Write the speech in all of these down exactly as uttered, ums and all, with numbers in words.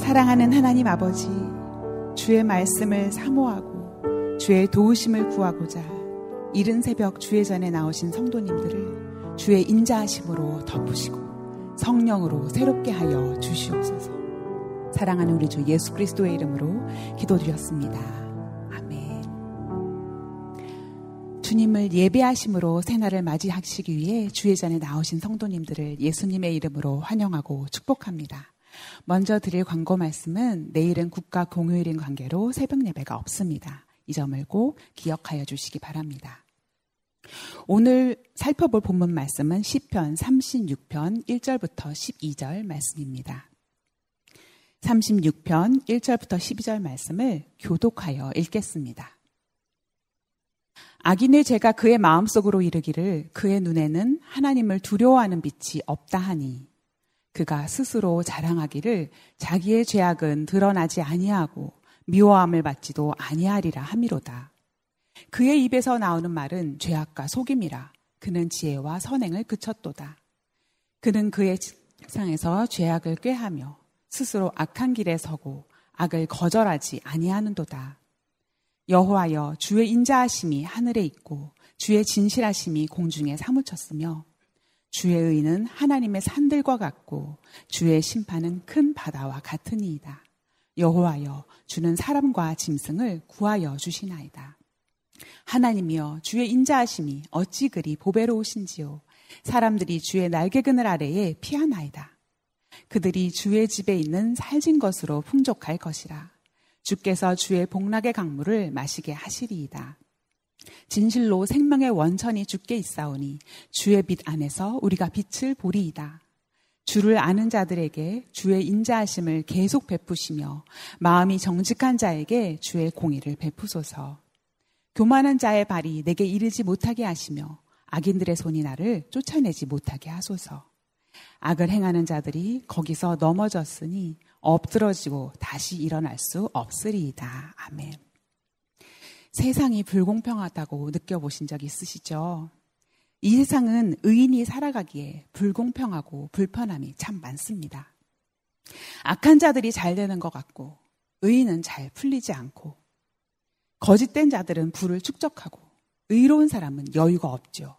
사랑하는 하나님 아버지, 주의 말씀을 사모하고 주의 도우심을 구하고자 이른 새벽 주의 전에 나오신 성도님들을 주의 인자하심으로 덮으시고 성령으로 새롭게 하여 주시옵소서. 사랑하는 우리 주 예수 그리스도의 이름으로 기도드렸습니다. 아멘. 주님을 예배하심으로 새날을 맞이하시기 위해 주의 전에 나오신 성도님들을 예수님의 이름으로 환영하고 축복합니다. 먼저 드릴 광고 말씀은 내일은 국가 공휴일인 관계로 새벽 예배가 없습니다. 이 점을 꼭 기억하여 주시기 바랍니다. 오늘 살펴볼 본문 말씀은 시편 삼십육 편 일 절부터 십이 절 말씀입니다. 삼십육 편 일 절부터 십이 절 말씀을 교독하여 읽겠습니다. 악인의 죄가 그의 마음속으로 이르기를 그의 눈에는 하나님을 두려워하는 빛이 없다 하니 그가 스스로 자랑하기를 자기의 죄악은 드러나지 아니하고 미워함을 받지도 아니하리라 함이로다. 그의 입에서 나오는 말은 죄악과 속임이라. 그는 지혜와 선행을 그쳤도다. 그는 그의 책상에서 죄악을 꾀하며 스스로 악한 길에 서고 악을 거절하지 아니하는도다. 여호와여, 주의 인자하심이 하늘에 있고 주의 진실하심이 공중에 사무쳤으며 주의 의는 하나님의 산들과 같고 주의 심판은 큰 바다와 같으니이다. 여호와여, 주는 사람과 짐승을 구하여 주시나이다. 하나님이여, 주의 인자하심이 어찌 그리 보배로우신지요. 사람들이 주의 날개그늘 아래에 피하나이다. 그들이 주의 집에 있는 살진 것으로 풍족할 것이라. 주께서 주의 복락의 강물을 마시게 하시리이다. 진실로 생명의 원천이 주께 있사오니 주의 빛 안에서 우리가 빛을 보리이다. 주를 아는 자들에게 주의 인자하심을 계속 베푸시며 마음이 정직한 자에게 주의 공의를 베푸소서. 교만한 자의 발이 내게 이르지 못하게 하시며 악인들의 손이 나를 쫓아내지 못하게 하소서. 악을 행하는 자들이 거기서 넘어졌으니 엎드러지고 다시 일어날 수 없으리이다. 아멘. 세상이 불공평하다고 느껴보신 적 있으시죠? 이 세상은 의인이 살아가기에 불공평하고 불편함이 참 많습니다. 악한 자들이 잘 되는 것 같고 의인은 잘 풀리지 않고 거짓된 자들은 부를 축적하고 의로운 사람은 여유가 없죠.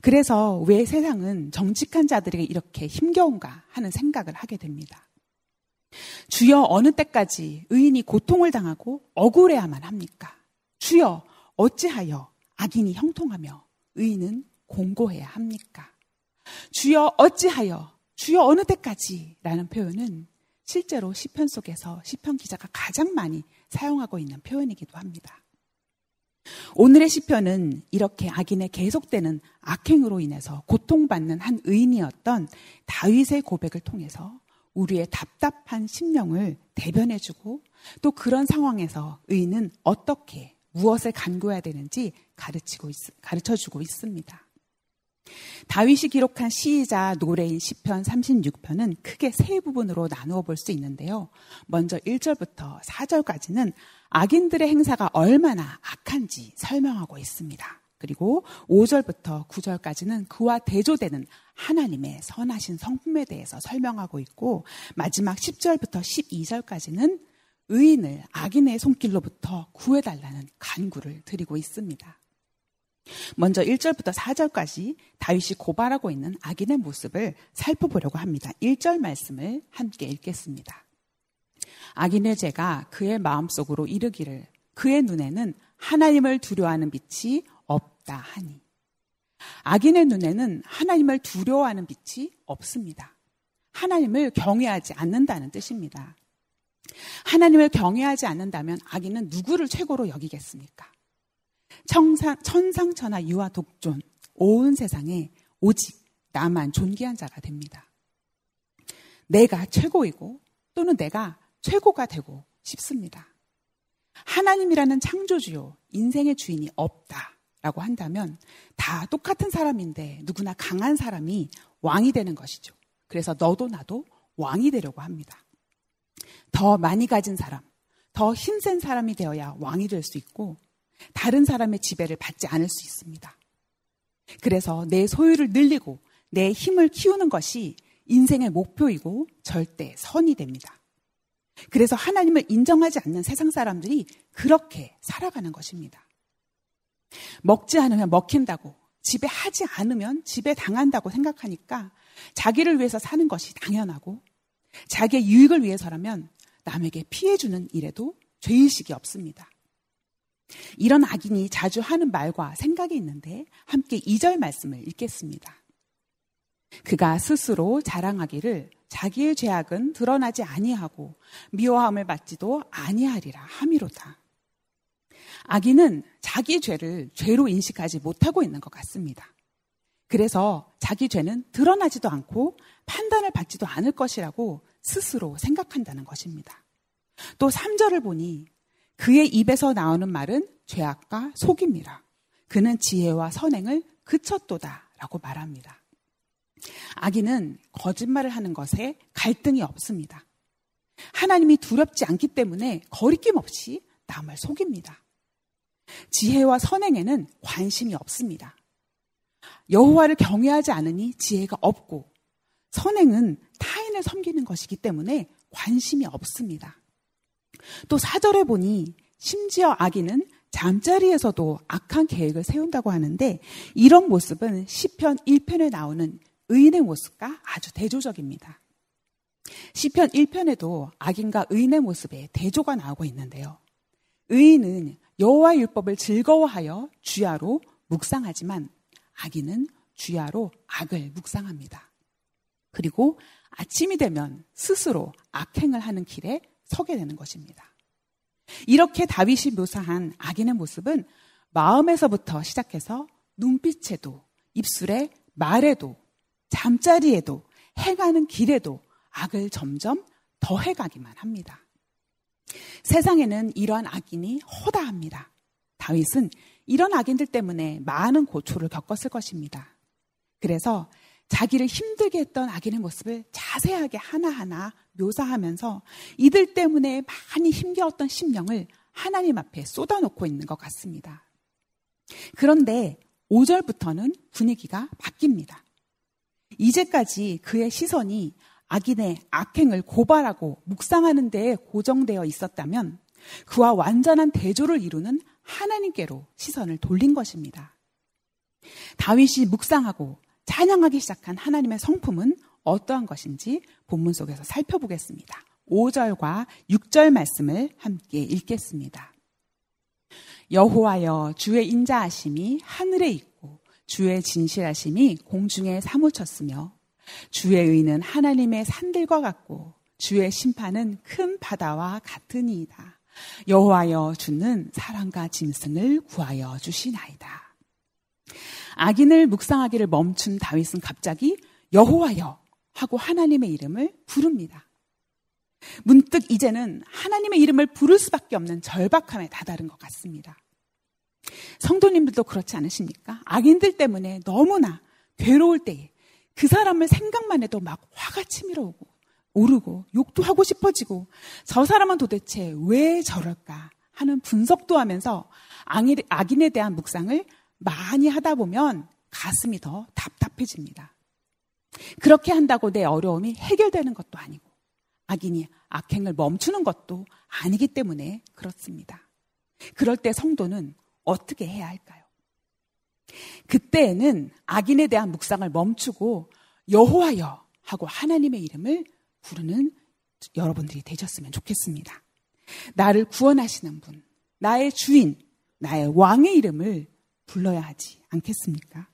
그래서 왜 세상은 정직한 자들에게 이렇게 힘겨운가 하는 생각을 하게 됩니다. 주여, 어느 때까지 의인이 고통을 당하고 억울해야만 합니까? 주여, 어찌하여 악인이 형통하며 의인은 공고해야 합니까? 주여, 어찌하여, 주여, 어느 때까지 라는 표현은 실제로 시편 속에서 시편 기자가 가장 많이 사용하고 있는 표현이기도 합니다. 오늘의 시편은 이렇게 악인의 계속되는 악행으로 인해서 고통받는 한 의인이었던 다윗의 고백을 통해서 우리의 답답한 심령을 대변해주고 또 그런 상황에서 의인은 어떻게 무엇을 간구해야 되는지 가르치고 있, 가르쳐주고 있습니다. 다윗이 기록한 시이자 노래인 시편 삼십육 편은 크게 세 부분으로 나누어 볼 수 있는데요. 먼저 일 절부터 사 절까지는 악인들의 행사가 얼마나 악한지 설명하고 있습니다. 그리고 오 절부터 구 절까지는 그와 대조되는 하나님의 선하신 성품에 대해서 설명하고 있고 마지막 십 절부터 십이 절까지는 의인을 악인의 손길로부터 구해달라는 간구를 드리고 있습니다. 먼저 일 절부터 사 절까지 다윗이 고발하고 있는 악인의 모습을 살펴보려고 합니다. 일 절 말씀을 함께 읽겠습니다. 악인의 죄가 그의 마음속으로 이르기를 그의 눈에는 하나님을 두려워하는 빛이 없다 하니. 악인의 눈에는 하나님을 두려워하는 빛이 없습니다. 하나님을 경외하지 않는다는 뜻입니다. 하나님을 경외하지 않는다면 악인은 누구를 최고로 여기겠습니까? 청상, 천상천하 유아 독존, 온 세상에 오직 나만 존귀한 자가 됩니다. 내가 최고이고 또는 내가 최고가 되고 싶습니다. 하나님이라는 창조주요, 인생의 주인이 없다라고 한다면 다 똑같은 사람인데 누구나 강한 사람이 왕이 되는 것이죠. 그래서 너도 나도 왕이 되려고 합니다. 더 많이 가진 사람, 더 힘센 사람이 되어야 왕이 될 수 있고 다른 사람의 지배를 받지 않을 수 있습니다. 그래서 내 소유를 늘리고 내 힘을 키우는 것이 인생의 목표이고 절대 선이 됩니다. 그래서 하나님을 인정하지 않는 세상 사람들이 그렇게 살아가는 것입니다. 먹지 않으면 먹힌다고, 지배하지 않으면 지배당한다고 생각하니까 자기를 위해서 사는 것이 당연하고, 자기의 유익을 위해서라면 남에게 피해주는 일에도 죄의식이 없습니다. 이런 악인이 자주 하는 말과 생각이 있는데 함께 이 절 말씀을 읽겠습니다. 그가 스스로 자랑하기를 자기의 죄악은 드러나지 아니하고 미워함을 받지도 아니하리라 함이로다. 악인은 자기 죄를 죄로 인식하지 못하고 있는 것 같습니다. 그래서 자기 죄는 드러나지도 않고 판단을 받지도 않을 것이라고 스스로 생각한다는 것입니다. 또 삼 절을 보니 그의 입에서 나오는 말은 죄악과 속임이라. 그는 지혜와 선행을 그쳤도다 라고 말합니다. 악인은 거짓말을 하는 것에 갈등이 없습니다. 하나님이 두렵지 않기 때문에 거리낌 없이 남을 속입니다. 지혜와 선행에는 관심이 없습니다. 여호와를 경외하지 않으니 지혜가 없고, 선행은 타인을 섬기는 것이기 때문에 관심이 없습니다. 또 사 절에 보니 심지어 악인은 잠자리에서도 악한 계획을 세운다고 하는데, 이런 모습은 시편 일 편에 나오는 의인의 모습과 아주 대조적입니다. 시편 일 편에도 악인과 의인의 모습에 대조가 나오고 있는데요. 의인은 여호와의 율법을 즐거워하여 주야로 묵상하지만 악인은 주야로 악을 묵상합니다. 그리고 아침이 되면 스스로 악행을 하는 길에 서게 되는 것입니다. 이렇게 다윗이 묘사한 악인의 모습은 마음에서부터 시작해서 눈빛에도, 입술에, 말에도, 잠자리에도, 해가는 길에도 악을 점점 더해가기만 합니다. 세상에는 이러한 악인이 허다합니다. 다윗은 이런 악인들 때문에 많은 고초를 겪었을 것입니다. 그래서 자기를 힘들게 했던 악인의 모습을 자세하게 하나하나 묘사하면서 이들 때문에 많이 힘겨웠던 심령을 하나님 앞에 쏟아놓고 있는 것 같습니다. 그런데 오 절부터는 분위기가 바뀝니다. 이제까지 그의 시선이 악인의 악행을 고발하고 묵상하는 데에 고정되어 있었다면 그와 완전한 대조를 이루는 하나님께로 시선을 돌린 것입니다. 다윗이 묵상하고 찬양하기 시작한 하나님의 성품은 어떠한 것인지 본문 속에서 살펴보겠습니다. 오 절과 육 절 말씀을 함께 읽겠습니다. 여호와여, 주의 인자하심이 하늘에 있고 주의 진실하심이 공중에 사무쳤으며, 주의 의는 하나님의 산들과 같고 주의 심판은 큰 바다와 같으니이다. 여호와여, 주는 사랑과 짐승을 구하여 주시나이다. 악인을 묵상하기를 멈춘 다윗은 갑자기 여호와여 하고 하나님의 이름을 부릅니다. 문득 이제는 하나님의 이름을 부를 수밖에 없는 절박함에 다다른 것 같습니다. 성도님들도 그렇지 않으십니까? 악인들 때문에 너무나 괴로울 때에 그 사람을 생각만 해도 막 화가 치밀어오고 오르고 욕도 하고 싶어지고, 저 사람은 도대체 왜 저럴까 하는 분석도 하면서 악인에 대한 묵상을 많이 하다 보면 가슴이 더 답답해집니다. 그렇게 한다고 내 어려움이 해결되는 것도 아니고 악인이 악행을 멈추는 것도 아니기 때문에 그렇습니다. 그럴 때 성도는 어떻게 해야 할까요? 그때에는 악인에 대한 묵상을 멈추고 여호와여 하고 하나님의 이름을 부르는 여러분들이 되셨으면 좋겠습니다. 나를 구원하시는 분, 나의 주인, 나의 왕의 이름을 불러야 하지 않겠습니까?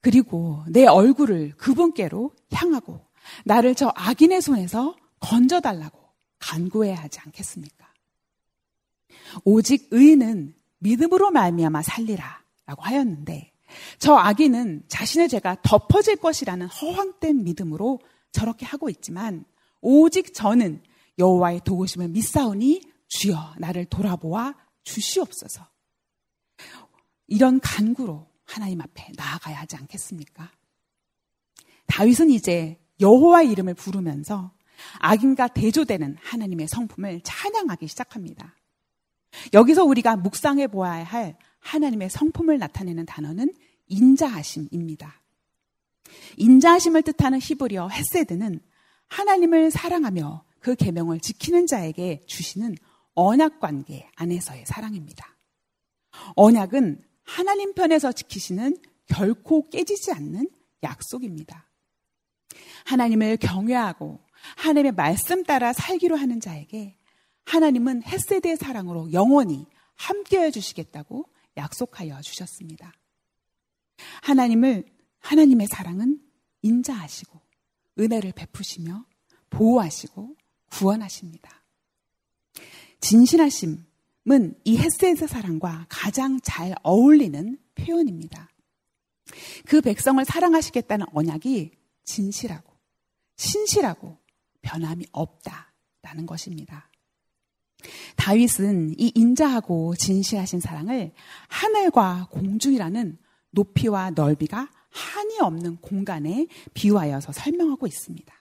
그리고 내 얼굴을 그분께로 향하고 나를 저 악인의 손에서 건져달라고 간구해야 하지 않겠습니까? 오직 의인은 믿음으로 말미암아 살리라 라고 하였는데, 저 악인은 자신의 죄가 덮어질 것이라는 허황된 믿음으로 저렇게 하고 있지만, 오직 저는 여호와의 도우심을 믿사오니 주여 나를 돌아보아 주시옵소서, 이런 간구로 하나님 앞에 나아가야 하지 않겠습니까? 다윗은 이제 여호와의 이름을 부르면서 악인과 대조되는 하나님의 성품을 찬양하기 시작합니다. 여기서 우리가 묵상해 보아야 할 하나님의 성품을 나타내는 단어는 인자하심입니다. 인자하심을 뜻하는 히브리어 헤세드는 하나님을 사랑하며 그 계명을 지키는 자에게 주시는 언약 관계 안에서의 사랑입니다. 언약은 하나님 편에서 지키시는 결코 깨지지 않는 약속입니다. 하나님을 경외하고 하나님의 말씀 따라 살기로 하는 자에게 하나님은 헷세드의 사랑으로 영원히 함께해 주시겠다고 약속하여 주셨습니다. 하나님을 하나님의 사랑은 인자하시고 은혜를 베푸시며 보호하시고 구원하십니다. 진실하심은 이 헷세드의 사랑과 가장 잘 어울리는 표현입니다. 그 백성을 사랑하시겠다는 언약이 진실하고 신실하고 변함이 없다라는 것입니다. 다윗은 이 인자하고 진실하신 사랑을 하늘과 공중이라는 높이와 넓이가 한이 없는 공간에 비유하여서 설명하고 있습니다.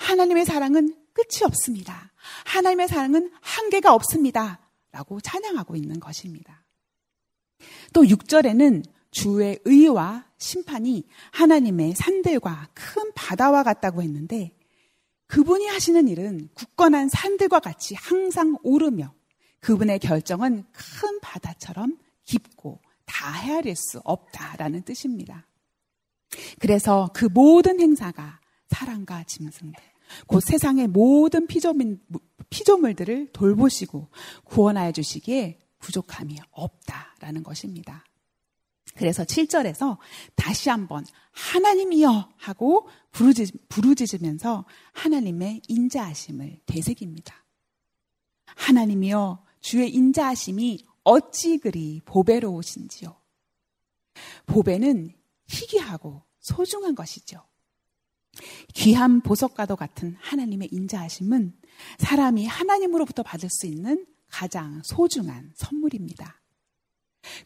하나님의 사랑은 끝이 없습니다. 하나님의 사랑은 한계가 없습니다. 라고 찬양하고 있는 것입니다. 또 육 절에는 주의 의와 심판이 하나님의 산들과 큰 바다와 같다고 했는데 그분이 하시는 일은 굳건한 산들과 같이 항상 오르며 그분의 결정은 큰 바다처럼 깊고 다 헤아릴 수 없다라는 뜻입니다. 그래서 그 모든 행사가 사랑과 짐승들, 곧 세상의 모든 피조민, 피조물들을 돌보시고 구원하여 주시기에 부족함이 없다라는 것입니다. 그래서 칠 절에서 다시 한번 하나님이여 하고 부르짖, 부르짖으면서 하나님의 인자하심을 되새깁니다. 하나님이여 주의 인자하심이 어찌 그리 보배로우신지요. 보배는 희귀하고 소중한 것이죠. 귀한 보석과도 같은 하나님의 인자하심은 사람이 하나님으로부터 받을 수 있는 가장 소중한 선물입니다.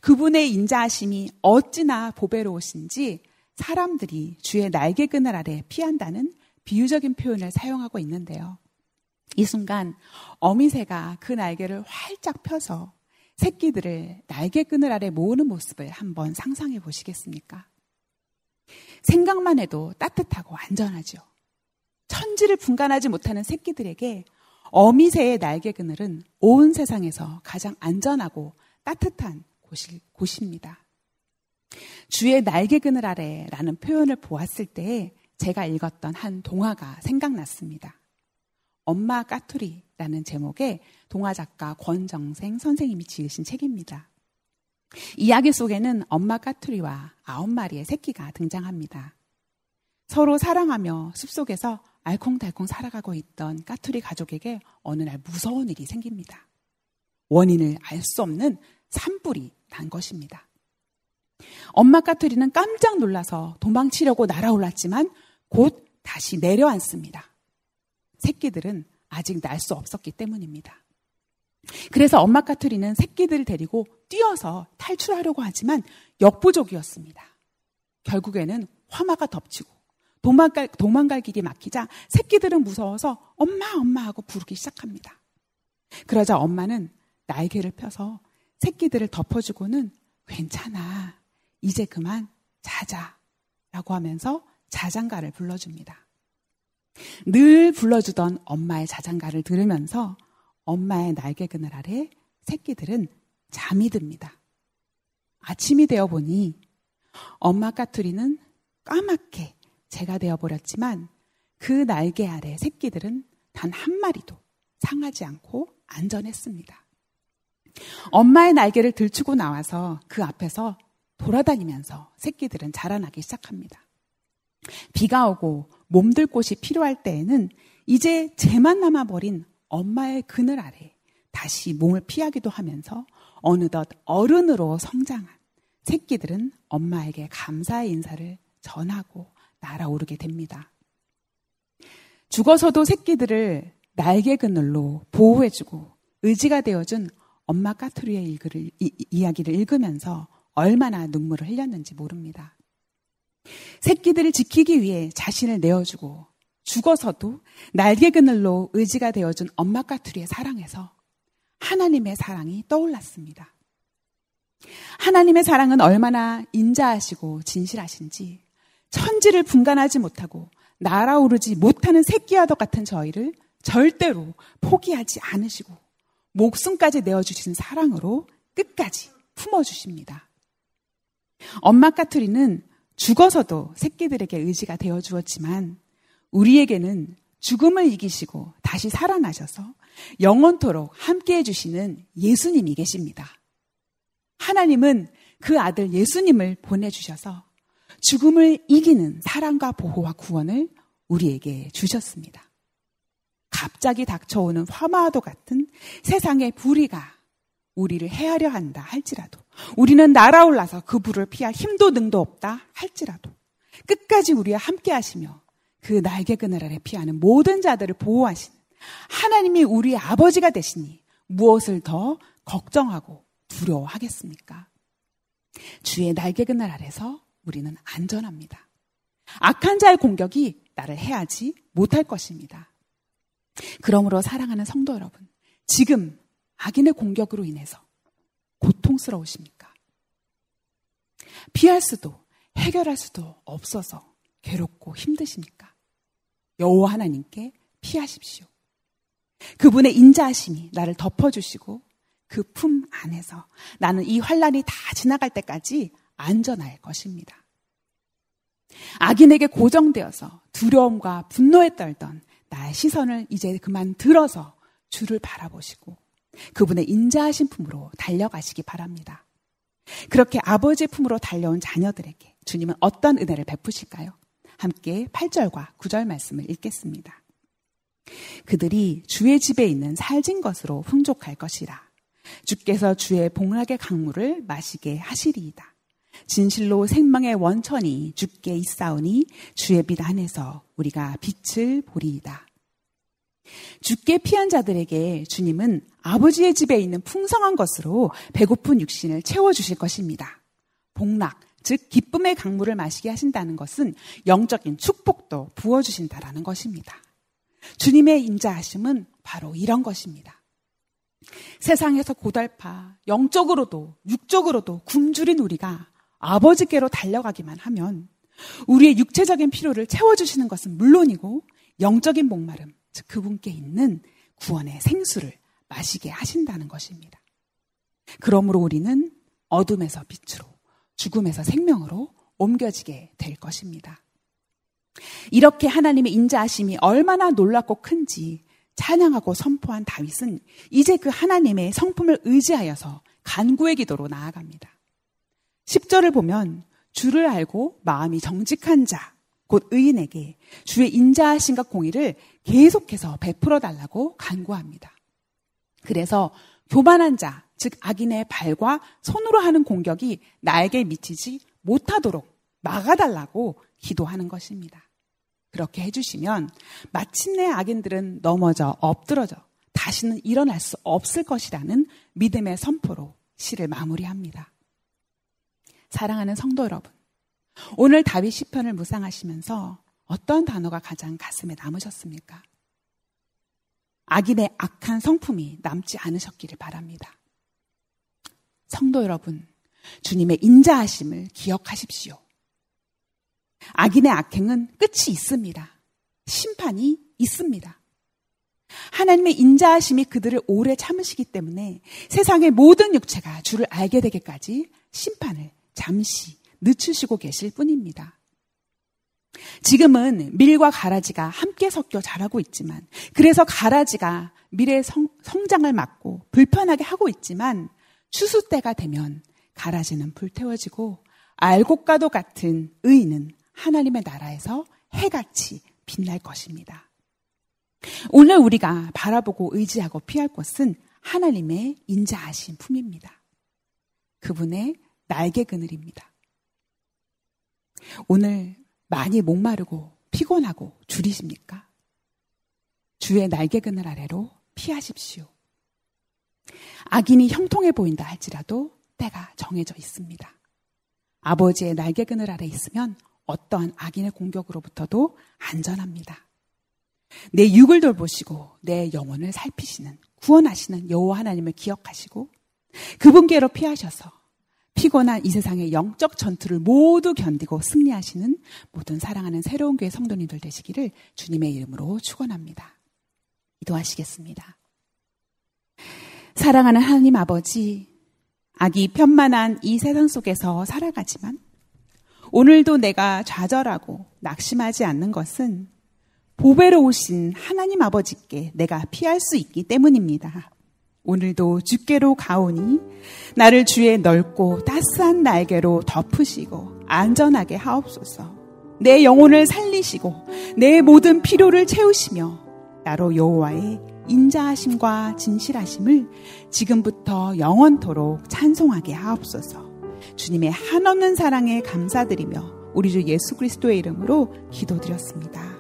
그분의 인자하심이 어찌나 보배로우신지 사람들이 주의 날개 그늘 아래 피한다는 비유적인 표현을 사용하고 있는데요. 이 순간 어미새가 그 날개를 활짝 펴서 새끼들을 날개 그늘 아래 모으는 모습을 한번 상상해 보시겠습니까? 생각만 해도 따뜻하고 안전하죠. 천지를 분간하지 못하는 새끼들에게 어미새의 날개 그늘은 온 세상에서 가장 안전하고 따뜻한 곳입니다. 주의 날개 그늘 아래라는 표현을 보았을 때에 제가 읽었던 한 동화가 생각났습니다. 엄마 까투리라는 제목의 동화 작가 권정생 선생님이 지으신 책입니다. 이야기 속에는 엄마 까투리와 아홉 마리의 새끼가 등장합니다. 서로 사랑하며 숲속에서 알콩달콩 살아가고 있던 까투리 가족에게 어느 날 무서운 일이 생깁니다. 원인을 알 수 없는 산불이 난 것입니다. 엄마 까투리는 깜짝 놀라서 도망치려고 날아올랐지만 곧 다시 내려앉습니다. 새끼들은 아직 날 수 없었기 때문입니다. 그래서 엄마 까투리는 새끼들을 데리고 뛰어서 탈출하려고 하지만 역부족이었습니다. 결국에는 화마가 덮치고 도망갈, 도망갈 길이 막히자 새끼들은 무서워서 엄마 엄마 하고 부르기 시작합니다. 그러자 엄마는 날개를 펴서 새끼들을 덮어주고는 괜찮아, 이제 그만 자자 라고 하면서 자장가를 불러줍니다. 늘 불러주던 엄마의 자장가를 들으면서 엄마의 날개 그늘 아래 새끼들은 잠이 듭니다. 아침이 되어 보니 엄마 까투리는 까맣게 재가 되어버렸지만 그 날개 아래 새끼들은 단 한 마리도 상하지 않고 안전했습니다. 엄마의 날개를 들추고 나와서 그 앞에서 돌아다니면서 새끼들은 자라나기 시작합니다. 비가 오고 몸둘 곳이 필요할 때에는 이제 재만 남아버린 엄마의 그늘 아래 다시 몸을 피하기도 하면서 어느덧 어른으로 성장한 새끼들은 엄마에게 감사의 인사를 전하고 날아오르게 됩니다. 죽어서도 새끼들을 날개 그늘로 보호해주고 의지가 되어준 엄마 까투리의 일기를, 이, 이야기를 읽으면서 얼마나 눈물을 흘렸는지 모릅니다. 새끼들을 지키기 위해 자신을 내어주고 죽어서도 날개 그늘로 의지가 되어준 엄마 까투리의 사랑에서 하나님의 사랑이 떠올랐습니다. 하나님의 사랑은 얼마나 인자하시고 진실하신지 천지를 분간하지 못하고 날아오르지 못하는 새끼와도 같은 저희를 절대로 포기하지 않으시고 목숨까지 내어주시는 사랑으로 끝까지 품어주십니다. 엄마 까투리는 죽어서도 새끼들에게 의지가 되어주었지만 우리에게는 죽음을 이기시고 다시 살아나셔서 영원토록 함께해 주시는 예수님이 계십니다. 하나님은 그 아들 예수님을 보내주셔서 죽음을 이기는 사랑과 보호와 구원을 우리에게 주셨습니다. 갑자기 닥쳐오는 화마와도 같은 세상의 불의가 우리를 헤아려 한다 할지라도, 우리는 날아올라서 그 불을 피할 힘도 능도 없다 할지라도 끝까지 우리와 함께 하시며 그 날개 그늘 아래 피하는 모든 자들을 보호하시는 하나님이 우리의 아버지가 되시니 무엇을 더 걱정하고 두려워하겠습니까? 주의 날개 그늘 아래서 우리는 안전합니다. 악한 자의 공격이 나를 해하지 못할 것입니다. 그러므로 사랑하는 성도 여러분, 지금 악인의 공격으로 인해서 고통스러우십니까? 피할 수도 해결할 수도 없어서 괴롭고 힘드십니까? 여호와 하나님께 피하십시오. 그분의 인자하심이 나를 덮어주시고 그 품 안에서 나는 이 환난이 다 지나갈 때까지 안전할 것입니다. 악인에게 고정되어서 두려움과 분노에 떨던 나의 시선을 이제 그만 들어서 주를 바라보시고 그분의 인자하신 품으로 달려가시기 바랍니다. 그렇게 아버지의 품으로 달려온 자녀들에게 주님은 어떤 은혜를 베푸실까요? 함께 팔 절과 구 절 말씀을 읽겠습니다. 그들이 주의 집에 있는 살진 것으로 풍족할 것이라. 주께서 주의 복락의 강물을 마시게 하시리이다. 진실로 생명의 원천이 주께 있사오니 주의 빛 안에서 우리가 빛을 보리이다. 주께 피한 자들에게 주님은 아버지의 집에 있는 풍성한 것으로 배고픈 육신을 채워주실 것입니다. 복락, 즉 기쁨의 강물을 마시게 하신다는 것은 영적인 축복도 부어주신다라는 것입니다. 주님의 인자하심은 바로 이런 것입니다. 세상에서 고달파 영적으로도 육적으로도 굶주린 우리가 아버지께로 달려가기만 하면 우리의 육체적인 필요를 채워주시는 것은 물론이고 영적인 목마름, 즉 그분께 있는 구원의 생수를 마시게 하신다는 것입니다. 그러므로 우리는 어둠에서 빛으로, 죽음에서 생명으로 옮겨지게 될 것입니다. 이렇게 하나님의 인자하심이 얼마나 놀랍고 큰지 찬양하고 선포한 다윗은 이제 그 하나님의 성품을 의지하여서 간구의 기도로 나아갑니다. 십 절을 보면 주를 알고 마음이 정직한 자, 곧 의인에게 주의 인자하심과 공의를 계속해서 베풀어 달라고 간구합니다. 그래서 교만한 자, 즉 악인의 발과 손으로 하는 공격이 나에게 미치지 못하도록 막아달라고 기도하는 것입니다. 그렇게 해주시면 마침내 악인들은 넘어져 엎드러져 다시는 일어날 수 없을 것이라는 믿음의 선포로 시를 마무리합니다. 사랑하는 성도 여러분, 오늘 다윗 시편을 묵상하시면서 어떤 단어가 가장 가슴에 남으셨습니까? 악인의 악한 성품이 남지 않으셨기를 바랍니다. 성도 여러분, 주님의 인자하심을 기억하십시오. 악인의 악행은 끝이 있습니다. 심판이 있습니다. 하나님의 인자하심이 그들을 오래 참으시기 때문에 세상의 모든 육체가 주를 알게 되기까지 심판을 잠시 늦추시고 계실 뿐입니다. 지금은 밀과 가라지가 함께 섞여 자라고 있지만, 그래서 가라지가 밀의 성, 성장을 막고 불편하게 하고 있지만 추수 때가 되면 가라지는 불태워지고 알곡과도 같은 의인은 하나님의 나라에서 해같이 빛날 것입니다. 오늘 우리가 바라보고 의지하고 피할 것은 하나님의 인자하신 품입니다. 그분의 날개 그늘입니다. 오늘 많이 목마르고 피곤하고 주리십니까? 주의 날개 그늘 아래로 피하십시오. 악인이 형통해 보인다 할지라도 때가 정해져 있습니다. 아버지의 날개 그늘 아래 있으면 어떠한 악인의 공격으로부터도 안전합니다. 내 육을 돌보시고 내 영혼을 살피시는, 구원하시는 여호와 하나님을 기억하시고 그분께로 피하셔서 피곤한 이 세상의 영적 전투를 모두 견디고 승리하시는 모든 사랑하는 새로운 교회 성도님들 되시기를 주님의 이름으로 축원합니다. 기도하시겠습니다. 사랑하는 하나님 아버지, 악이 편만한 이 세상 속에서 살아가지만 오늘도 내가 좌절하고 낙심하지 않는 것은 보배로 오신 하나님 아버지께 내가 피할 수 있기 때문입니다. 오늘도 주께로 가오니 나를 주의 넓고 따스한 날개로 덮으시고 안전하게 하옵소서. 내 영혼을 살리시고 내 모든 필요를 채우시며 나로 여호와의 인자하심과 진실하심을 지금부터 영원토록 찬송하게 하옵소서. 주님의 한없는 사랑에 감사드리며 우리 주 예수 그리스도의 이름으로 기도드렸습니다.